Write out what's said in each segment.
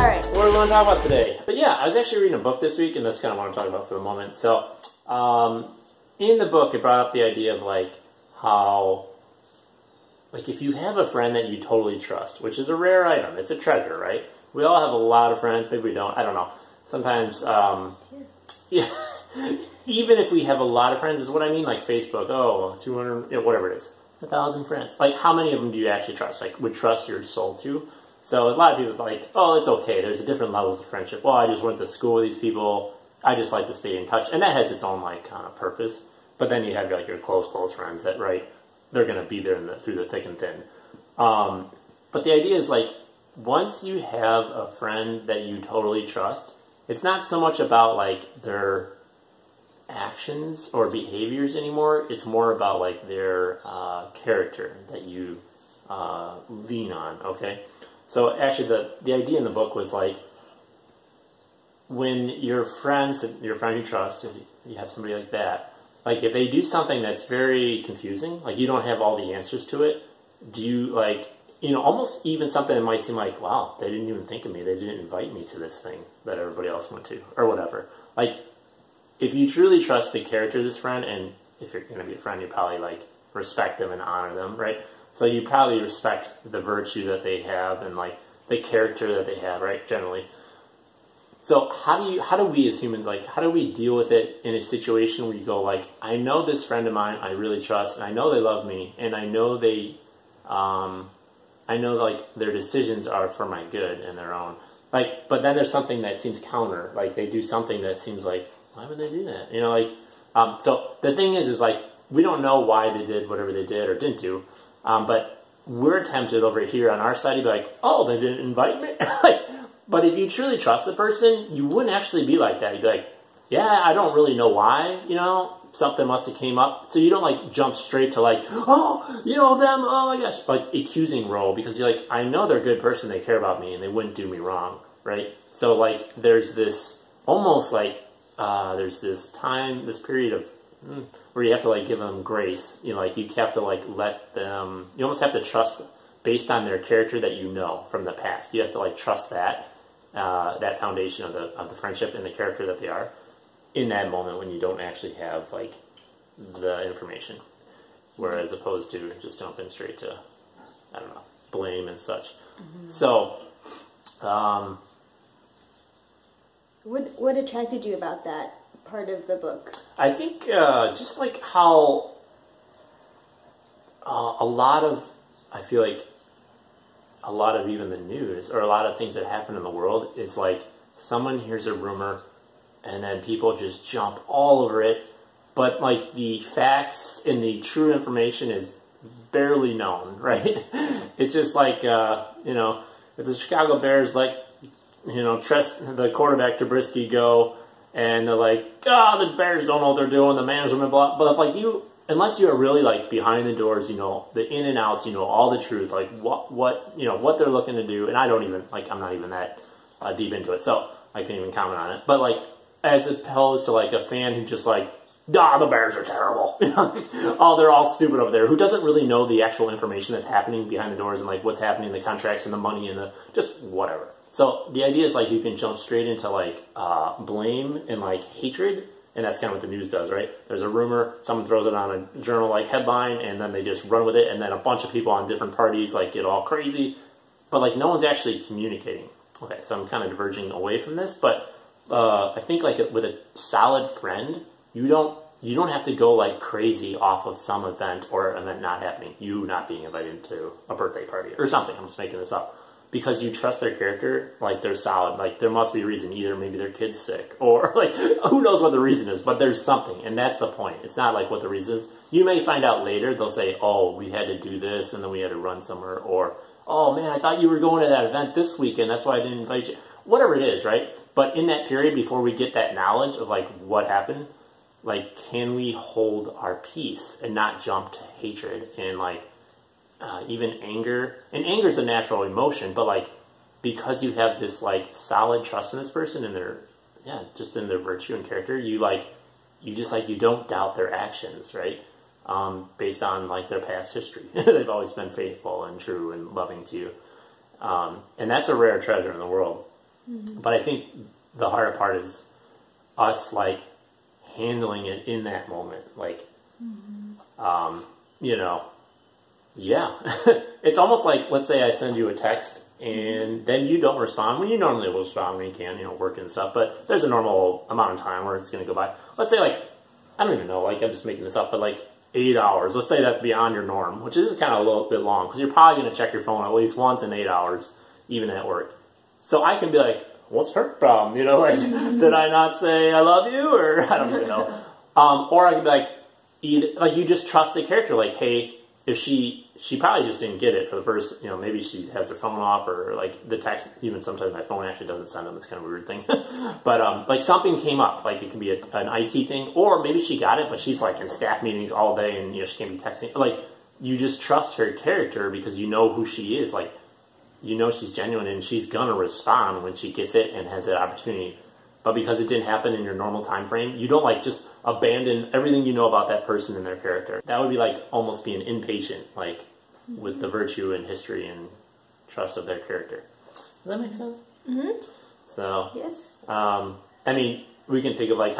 Alright, what do we want to talk about today? But yeah, I was actually reading a book this week, and that's kind of what I'm talking about for the moment. So, in the book, it brought up the idea of, like, how, like, if you have a friend that you totally trust, which is a rare item, it's a treasure, right? We all have a lot of friends, maybe we don't, I don't know. Sometimes, yeah, even if we have a lot of friends, is what I mean, like Facebook, oh, 200, whatever it is, 1,000 friends. Like, how many of them do you actually trust, like, would trust your soul to? So a lot of people are like, oh, it's okay, there's different levels of friendship. Well, I just went to school with these people, I just like to stay in touch, and that has its own, like, kind of purpose. But then you have, like, your close friends that, right, they're going to be there in the, through the thick and thin. But the idea is, like, once you have a friend that you totally trust, it's not so much about, like, their actions or behaviors anymore. It's more about, like, their character that you lean on, okay? So actually the idea in the book was, like, when your friend you trust, if you have somebody like that, like, if they do something that's very confusing, like, you don't have all the answers to it, do you, like, you know, almost even something that might seem like, wow, they didn't even think of me, they didn't invite me to this thing that everybody else went to, or whatever. Like, if you truly trust the character of this friend, and if you're going to be a friend, you probably, like, respect them and honor them, right? So you probably respect the virtue that they have and, like, the character that they have, right, generally. So how do we as humans, like, how do we deal with it in a situation where you go, like, I know this friend of mine I really trust, and I know they love me, and I know they, I know, like, their decisions are for my good and their own. Like, but then there's something that seems counter. Like, they do something that seems like, why would they do that? You know, like, so the thing is, like, we don't know why they did whatever they did or didn't do, but we're tempted over here on our side to be like, oh, they didn't invite me? Like, but if you truly trust the person, you wouldn't actually be like that. You'd be like, yeah, I don't really know why, you know, something must have came up. So you don't, like, jump straight to, like, oh, you know, them, oh my gosh, like, accusing role, because you're like, I know they're a good person, they care about me, and they wouldn't do me wrong, right? So, like, there's this, almost like, there's this time, this period of, where you have to, like, give them grace, you know, like, you have to, like, let them, you almost have to trust them based on their character that you know from the past. You have to, like, trust that. That foundation of the friendship and the character that they are in that moment when you don't actually have, like, the information. Whereas opposed to just jumping straight to, I don't know, blame and such. Mm-hmm. So, What attracted you about that part of the book? I think just, like, how a lot of, I feel like, a lot of even the news or a lot of things that happen in the world is, like, someone hears a rumor and then people just jump all over it, but, like, the facts and the true information is barely known, right? It's just like, you know, if the Chicago Bears let, you know, the quarterback Trubisky go, and they're like, oh, the Bears don't know what they're doing, the management blah, but if, like, you, unless you're really, like, behind the doors, you know, the in and outs, you know, all the truth, like, what, you know, what they're looking to do, and I don't even, like, I'm not even that deep into it, so I can't even comment on it, but, like, as opposed to, like, a fan who just, like, the Bears are terrible, oh, they're all stupid over there, who doesn't really know the actual information that's happening behind the doors and, like, what's happening in the contracts and the money and the, just whatever. So the idea is, like, you can jump straight into, like, blame and, like, hatred. And that's kind of what the news does, right? There's a rumor, someone throws it on a journal-like headline, and then they just run with it, and then a bunch of people on different parties, like, get all crazy. But, like, no one's actually communicating. Okay, so I'm kind of diverging away from this, but I think, like, with a solid friend, you don't have to go, like, crazy off of some event or an event not happening. You not being invited to a birthday party or something. I'm just making this up. Because you trust their character, like, they're solid. Like, there must be a reason. Either maybe their kid's sick, or, like, who knows what the reason is, but there's something, and that's the point. It's not, like, what the reason is. You may find out later, they'll say, oh, we had to do this, and then we had to run somewhere, or, oh, man, I thought you were going to that event this weekend, that's why I didn't invite you. Whatever it is, right? But in that period, before we get that knowledge of, like, what happened, like, can we hold our peace and not jump to hatred and, like, even anger, and anger is a natural emotion, but, like, because you have this, like, solid trust in this person and their, yeah, just in their virtue and character, you, like, you just, like, you don't doubt their actions, right? Based on, like, their past history. They've always been faithful and true and loving to you. And that's a rare treasure in the world. Mm-hmm. But I think the harder part is us, like, handling it in that moment. Like, mm-hmm. You know, yeah. It's almost like, let's say I send you a text and then you don't respond when you normally will respond when you can, you know, work and stuff. But there's a normal amount of time where it's going to go by. Let's say, like, I don't even know, like, I'm just making this up, but, like, 8 hours. Let's say that's beyond your norm, which is kind of a little bit long because you're probably going to check your phone at least once in 8 hours, even at work. So I can be like, what's her problem? You know, like, did I not say I love you? Or I don't even know. Or I could be like, you just trust the character. Like, hey, if she probably just didn't get it for the first, you know, maybe she has her phone off or like the text, even sometimes my phone actually doesn't send them. It's kind of a weird thing. But like something came up, like it can be an IT thing, or maybe she got it, but she's like in staff meetings all day and, you know, she can't be texting. Like, you just trust her character because you know who she is. Like, you know, she's genuine and she's going to respond when she gets it and has that opportunity. But because it didn't happen in your normal time frame, you don't like just abandon everything you know about that person and their character. That would be like almost being impatient, like with the virtue and history and trust of their character. Does that make sense? Mm-hmm. So, yes. I mean, we can think of like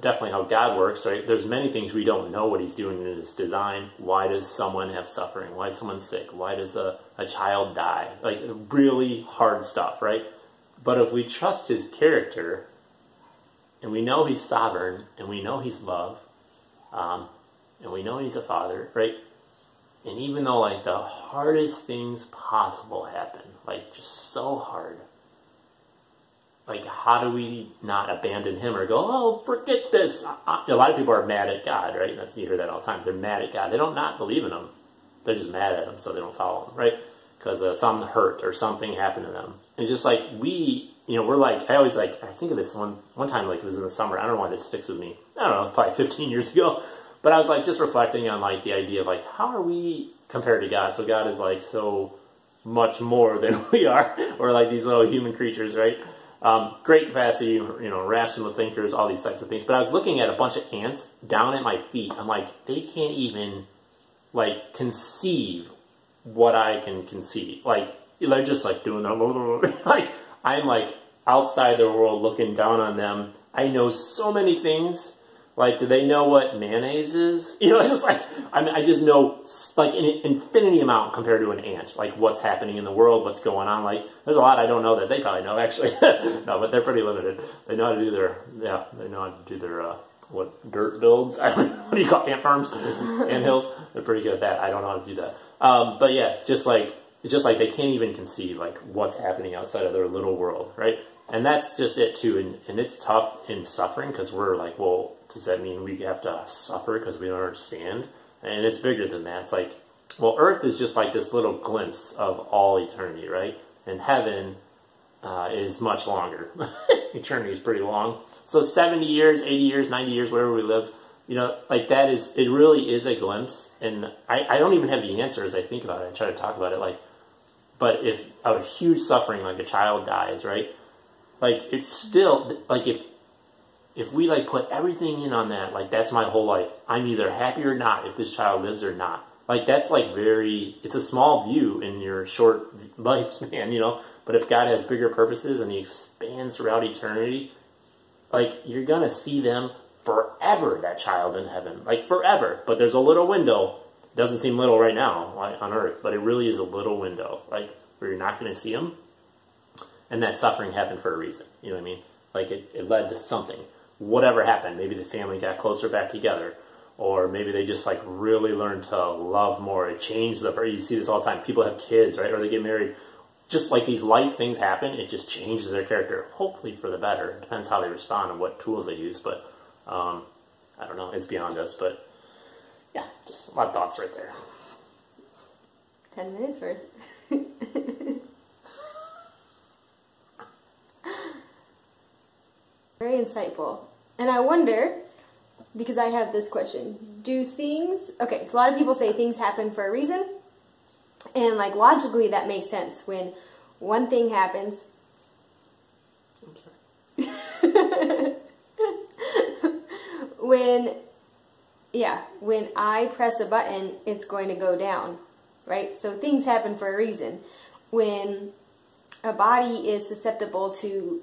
definitely how God works, right? There's many things we don't know what he's doing in his design. Why does someone have suffering? Why is someone sick? Why does a child die? Like, really hard stuff, right? But if we trust his character, and we know he's sovereign, and we know he's love, and we know he's a father, right? And even though, like, the hardest things possible happen, like, just so hard, like, how do we not abandon him or go, oh, forget this? A lot of people are mad at God, right? That's, you hear that all the time. They're mad at God. They don't not believe in him. They're just mad at him, so they don't follow him, right? Because some hurt or something happened to them. It's just like we, you know, we're like, I always like, I think of this one time, like it was in the summer. I don't know why this sticks with me. I don't know, it was probably 15 years ago. But I was like just reflecting on like the idea of like, how are we compared to God? So God is like so much more than we are. We're like these little human creatures, right? Great capacity, you know, rational thinkers, all these types of things. But I was looking at a bunch of ants down at my feet. I'm like, they can't even like conceive what I can conceive. Like, they're just like doing that. Like, I'm like outside the world looking down on them. I know so many things. Like, do they know what mayonnaise is? You know, just like, I mean, I just know like an infinity amount compared to an ant. Like, what's happening in the world, what's going on. Like, there's a lot I don't know that they probably know actually. No, but they're pretty limited. They know how to do their, yeah, they know how to do their, what, dirt builds? I don't know. What do you call ant farms? Ant hills? They're pretty good at that. I don't know how to do that. But yeah, just like, it's just like they can't even conceive like what's happening outside of their little world, right? And that's just it too. And it's tough in suffering because we're like, well, does that mean we have to suffer because we don't understand? And it's bigger than that. It's like, well, earth is just like this little glimpse of all eternity, right? And heaven is much longer. Eternity is pretty long. So 70 years, 80 years, 90 years, wherever we live, you know, like that is, it really is a glimpse. And I don't even have the answer as I think about it. I try to talk about it like, but if a huge suffering, like a child dies, right? Like, it's still, like, if we, like, put everything in on that, like, that's my whole life. I'm either happy or not if this child lives or not. Like, that's, like, very, it's a small view in your short lifespan, you know? But if God has bigger purposes and he expands throughout eternity, like, you're going to see them forever, that child in heaven. Like, forever. But there's a little window. Doesn't seem little right now on earth, but it really is a little window, like, where you're not going to see him. And that suffering happened for a reason. You know what I mean? Like, it led to something. Whatever happened. Maybe the family got closer back together. Or maybe they just, like, really learned to love more. It changed the person. You see this all the time. People have kids, right? Or they get married. Just like these life things happen, it just changes their character. Hopefully for the better. It depends how they respond and what tools they use. But, I don't know. It's beyond us. But, yeah, just a lot of thoughts right there. 10 minutes worth. Very insightful. And I wonder, because I have this question, do things, okay, so a lot of people say things happen for a reason, and like logically that makes sense when one thing happens. Okay. When I press a button, it's going to go down, right? So things happen for a reason. When a body is susceptible to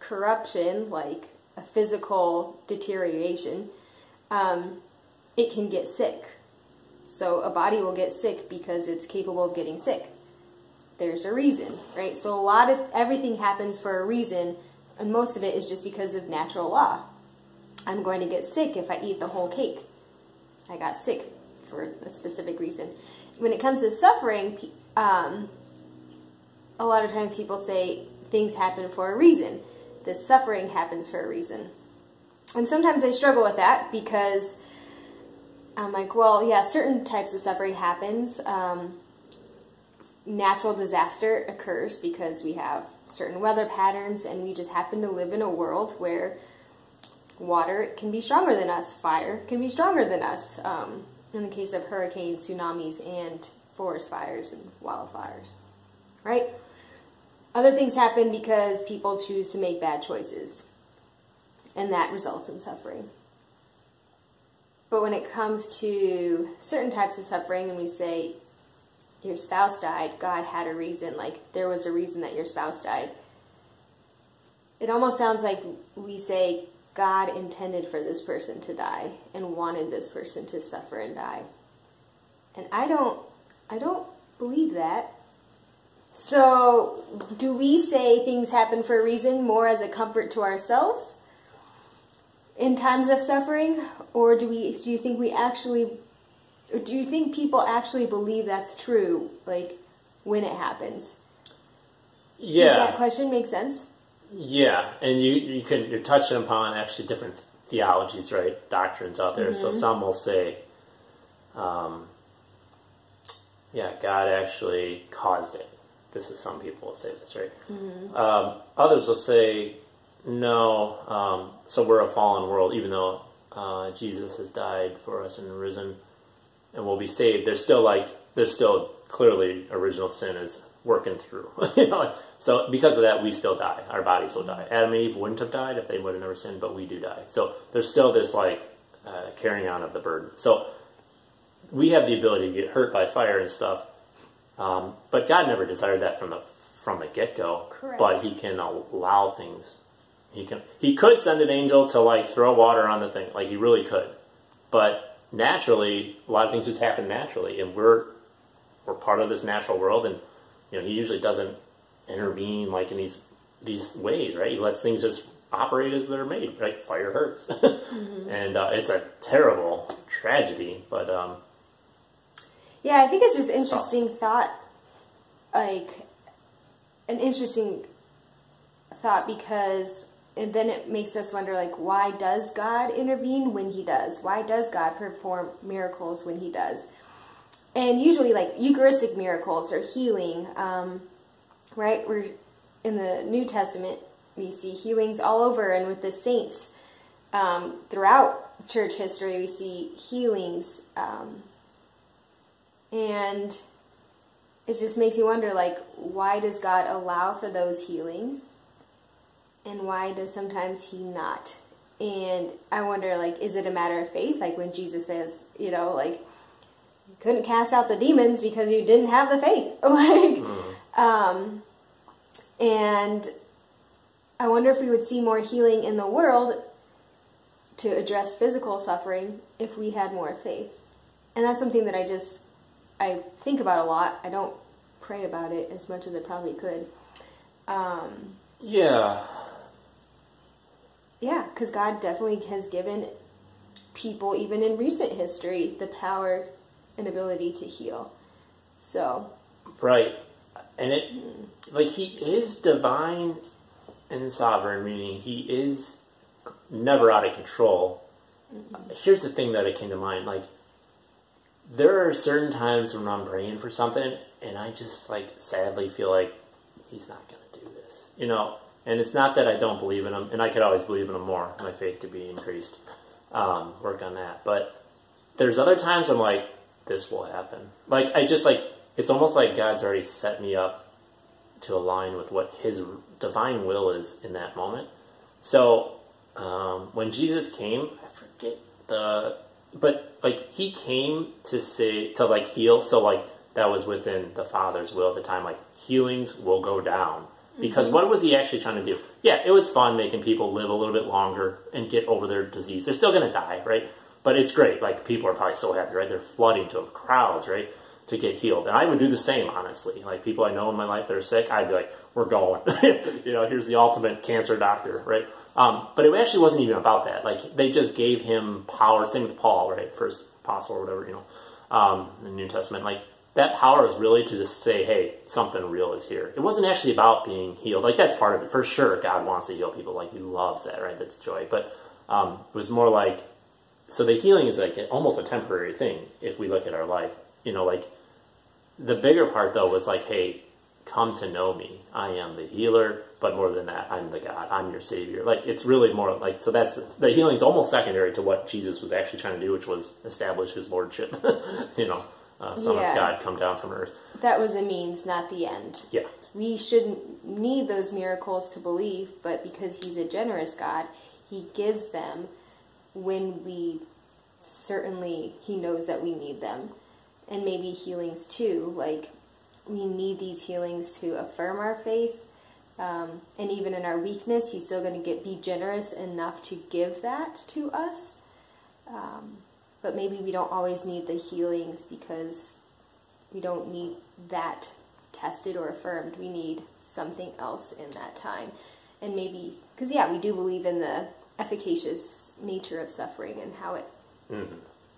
corruption, like a physical deterioration, it can get sick. So a body will get sick because it's capable of getting sick. There's a reason, right? So a lot of everything happens for a reason, and most of it is just because of natural law. I'm going to get sick if I eat the whole cake. I got sick for a specific reason. When it comes to suffering, a lot of times people say things happen for a reason. The suffering happens for a reason. And sometimes I struggle with that because I'm like, well, yeah, certain types of suffering happens. Natural disaster occurs because we have certain weather patterns and we just happen to live in a world where water can be stronger than us, fire can be stronger than us, in the case of hurricanes, tsunamis, and forest fires and wildfires, right? Other things happen because people choose to make bad choices, and that results in suffering. But when it comes to certain types of suffering, and we say, your spouse died, God had a reason, like there was a reason that your spouse died, it almost sounds like we say, God intended for this person to die and wanted this person to suffer and die. And I don't believe that. So do we say things happen for a reason more as a comfort to ourselves in times of suffering? Or do you think people actually believe that's true, like when it happens? Yeah. Does that question make sense? Yeah, and you're touching upon actually different theologies, right? Doctrines out there. Mm-hmm. So some will say, yeah, God actually caused it. This is, some people will say this, right? Mm-hmm. Others will say, no, so we're a fallen world, even though Jesus has died for us and risen and we'll be saved. There's still clearly original sin is working through. You know, so because of that, we still die. Our bodies will die. Adam and Eve wouldn't have died if they would have never sinned, but we do die. So there's still this carrying on of the burden. So we have the ability to get hurt by fire and stuff, but God never desired that from the get-go. Correct. But He can allow things. He could send an angel to throw water on the thing. He really could. But naturally, a lot of things just happen naturally, and we're part of this natural world. And you know, He usually doesn't intervene in these ways, right? He lets things just operate as they're made, right? Fire hurts. Mm-hmm. And it's a terrible tragedy, but... yeah, I think it's just interesting thought, an interesting thought, because and then it makes us wonder, why does God intervene when He does? Why does God perform miracles when He does? And usually, Eucharistic miracles or healing, right? We're in the New Testament, we see healings all over, and with the saints throughout church history, we see healings, and it just makes you wonder, why does God allow for those healings, and why does sometimes He not? And I wonder, is it a matter of faith? When Jesus says, you couldn't cast out the demons because you didn't have the faith. And I wonder if we would see more healing in the world to address physical suffering if we had more faith. And that's something that I think about a lot. I don't pray about it as much as I probably could. Yeah. Yeah, because God definitely has given people, even in recent history, the power an ability to heal. So right. And it He is divine and sovereign, meaning He is never out of control. Mm-hmm. Here's the thing that came to mind, there are certain times when I'm praying for something and I just sadly feel like He's not gonna do this. You know, and it's not that I don't believe in Him, and I could always believe in Him more, my faith could be increased. Work on that. But there's other times when I'm this will happen. It's almost like God's already set me up to align with what His divine will is in that moment. So, when Jesus came, He came to heal. So, that was within the Father's will at the time. healings will go down. Because what was he actually trying to do? Yeah, it was fun making people live a little bit longer and get over their disease. They're still going to die, right? But it's great. Like, people are probably so happy, right? They're flooding to crowds, right, to get healed. And I would do the same, honestly. Like, people I know in my life that are sick, I'd be like, we're going. You know, here's the ultimate cancer doctor, right? But it actually wasn't even about that. Like, they just gave him power. Same with Paul, right? First apostle or whatever, you know, in the New Testament. Like, that power is really to just say, hey, something real is here. It wasn't actually about being healed. Like, that's part of it. For sure, God wants to heal people. Like, he loves that, right? That's joy. But it was more like, so the healing is like almost a temporary thing if we look at our life. You know, like, the bigger part, though, was like, hey, come to know me. I am the healer, but more than that, I'm the God. I'm your Savior. Like, it's really more like, so that's, the healing's almost secondary to what Jesus was actually trying to do, which was establish his lordship, you know. Son of God come down from earth. That was a means, not the end. Yeah. We shouldn't need those miracles to believe, but because he's a generous God, he gives them when we certainly, he knows that we need them. And maybe healings too, like we need these healings to affirm our faith. And even in our weakness, he's still going to be generous enough to give that to us. But maybe we don't always need the healings because we don't need that tested or affirmed. We need something else in that time. And maybe, because yeah, we do believe in the efficacious nature of suffering and how it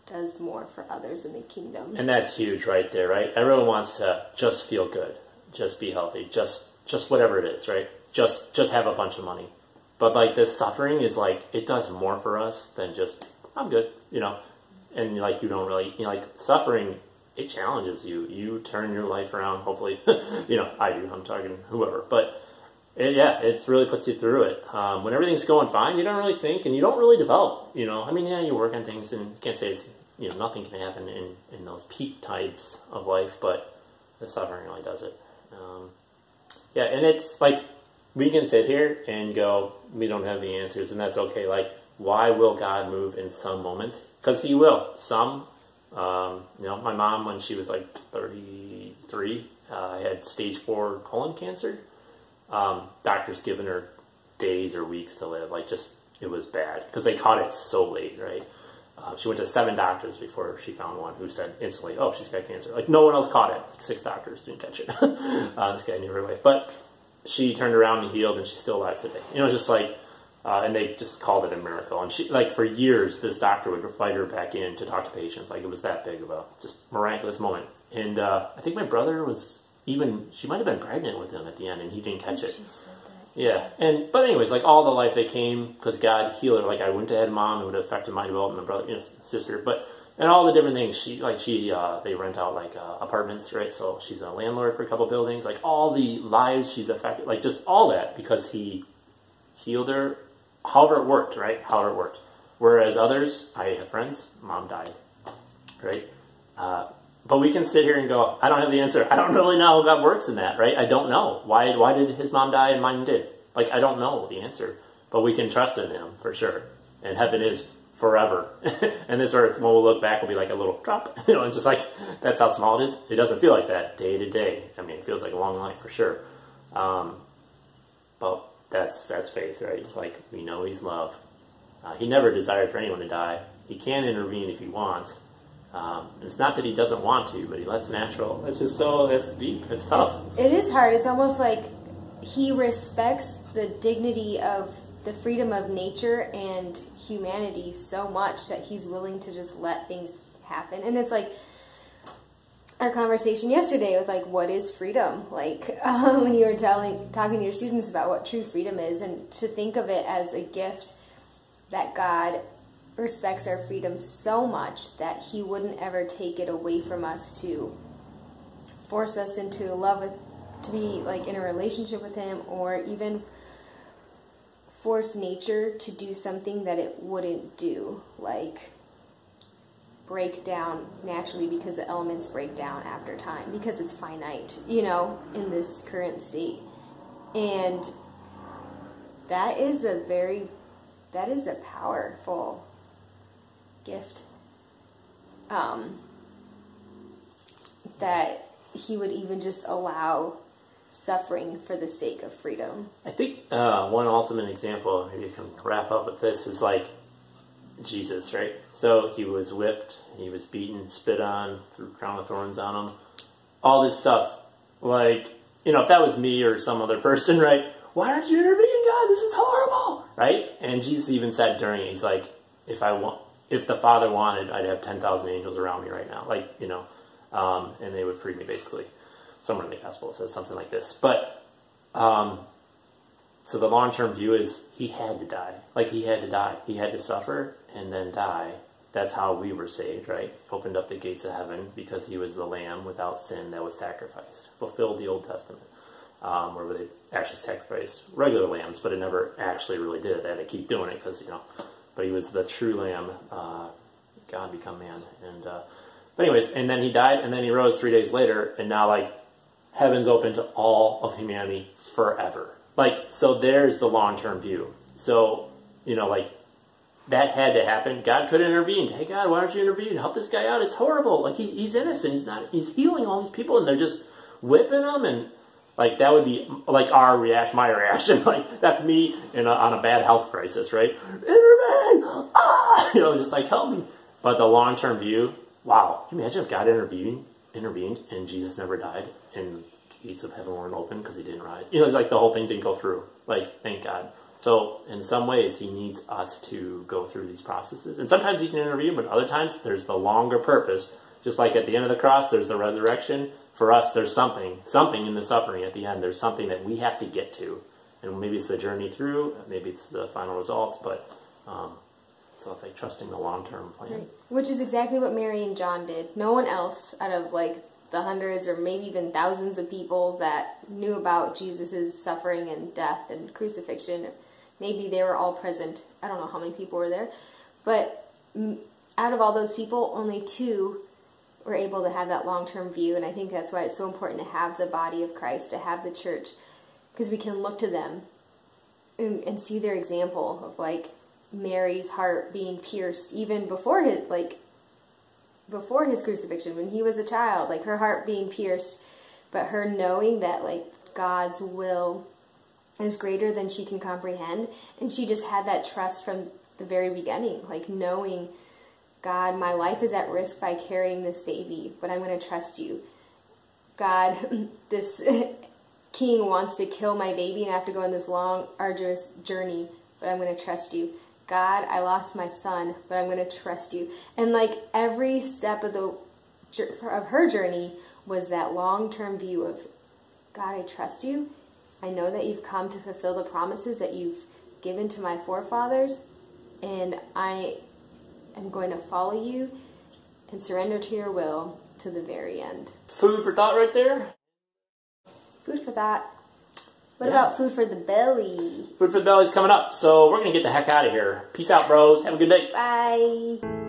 does more for others in the kingdom. And that's huge right there, right? Everyone wants to just feel good, just be healthy, just whatever it is, right? Just have a bunch of money. But like this suffering is like, it does more for us than just, I'm good, you know? And like, you don't really, you know, like suffering, it challenges you. You turn your life around, hopefully, you know, I do, I'm talking whoever, but it, yeah, it really puts you through it. When everything's going fine, you don't really think and you don't really develop, you know, I mean, yeah, you work on things and can't say it's, you know, nothing can happen in those peak types of life, but the suffering really does it. Yeah. And it's like, we can sit here and go, we don't have the answers and that's okay. Like, why will God move in some moments? Because he will. Some, you know, my mom, when she was like 33, had stage 4 colon cancer. Doctors given her days or weeks to live. Like, just, it was bad. Because they caught it so late, right? She went to 7 doctors before she found one who said instantly, oh, she's got cancer. Like, no one else caught it. Like, 6 doctors didn't catch it. This guy knew her way. But she turned around and healed, and she's still alive today. You know, just like... and they just called it a miracle. And she, like, for years, this doctor would invite her back in to talk to patients. Like, it was that big of a just miraculous moment. And I think my brother was even, she might have been pregnant with him at the end, and he didn't catch it. Yeah. And, but anyways, like, all the life they came, because God healed her. Like, I went to had mom, it would have affected my development, my brother, you know, sister. But, and all the different things. She, like, they rent out, like, apartments, right? So she's a landlord for a couple buildings. Like, all the lives she's affected. Like, just all that, because he healed her. However it worked, right? However it worked. Whereas others, I have friends, mom died, right? But we can sit here and go, I don't have the answer. I don't really know how God works in that, right? I don't know. Why did his mom die and mine did? Like, I don't know the answer. But we can trust in him, for sure. And heaven is forever. And this earth, when we'll look back, will be like a little drop. You know, and just like, that's how small it is. It doesn't feel like that day to day. I mean, it feels like a long life, for sure. But... That's faith, right? Like, we know he's love. He never desired for anyone to die. He can intervene if he wants. It's not that he doesn't want to, but he lets natural. It's just so, it's deep, it's tough. It is hard. It's almost like he respects the dignity of the freedom of nature and humanity so much that he's willing to just let things happen. And it's like, our conversation yesterday was like, what is freedom? Like, when you were talking to your students about what true freedom is, and to think of it as a gift that God respects our freedom so much that he wouldn't ever take it away from us to force us into to be like in a relationship with him, or even force nature to do something that it wouldn't do. Like, break down naturally, because the elements break down after time, because it's finite, you know, in this current state. And that is a powerful gift, that he would even just allow suffering for the sake of freedom. I think one ultimate example, maybe you can wrap up with this, is like Jesus, right? So he was whipped, he was beaten, spit on, threw a crown of thorns on him, all this stuff. Like, you know, if that was me or some other person, right? Why aren't you intervening, God? This is horrible, right? And Jesus even said during it, he's like, if the Father wanted, I'd have 10,000 angels around me right now, like, you know, and they would free me, basically. Somewhere in the gospel says something like this. But, so the long-term view is he had to die. Like, he had to die. He had to suffer and then die. That's how we were saved, right? Opened up the gates of heaven because he was the lamb without sin that was sacrificed. Fulfilled the Old Testament, where they actually sacrificed regular lambs, but it never actually really did. They had to keep doing it because, you know, but he was the true lamb, God become man. And, but anyways, and then he died, and then he rose 3 days later, and now, like, heaven's open to all of humanity forever. Like, so there's the long-term view. So, you know, like, that had to happen. God could have intervened. Hey, God, why don't you intervene? Help this guy out. It's horrible. Like, he's innocent. He's healing all these people, and they're just whipping them. And, like, that would be, like, our reaction, my reaction. Like, that's me on a bad health crisis, right? Intervene! Ah! You know, just like, help me. But the long-term view... Wow, can you imagine if God intervened and Jesus never died and gates of heaven weren't open because he didn't rise? You know, it's like the whole thing didn't go through. Like, thank God. So, in some ways, he needs us to go through these processes. And sometimes he can intervene, but other times there's the longer purpose. Just like at the end of the cross, there's the resurrection. For us, there's something in the suffering at the end. There's something that we have to get to. And maybe it's the journey through, maybe it's the final result, but... So it's like trusting the long-term plan. Right. Which is exactly what Mary and John did. No one else out of like the hundreds or maybe even thousands of people that knew about Jesus' suffering and death and crucifixion, maybe they were all present. I don't know how many people were there. But out of all those people, only two were able to have that long-term view. And I think that's why it's so important to have the body of Christ, to have the church, because we can look to them and see their example of like, Mary's heart being pierced even before his crucifixion when he was a child, like her heart being pierced, but her knowing that like God's will is greater than she can comprehend, and she just had that trust from the very beginning, like knowing, God, my life is at risk by carrying this baby, but I'm going to trust you. God, this king wants to kill my baby and I have to go on this long, arduous journey, but I'm going to trust you. God, I lost my son, but I'm going to trust you. And like every step of her journey was that long-term view of, God, I trust you. I know that you've come to fulfill the promises that you've given to my forefathers, and I am going to follow you and surrender to your will to the very end. Food for thought right there. Food for thought. What about food for the belly? Food for the belly's coming up, so we're going to get the heck out of here. Peace out, bros. Have a good day. Bye.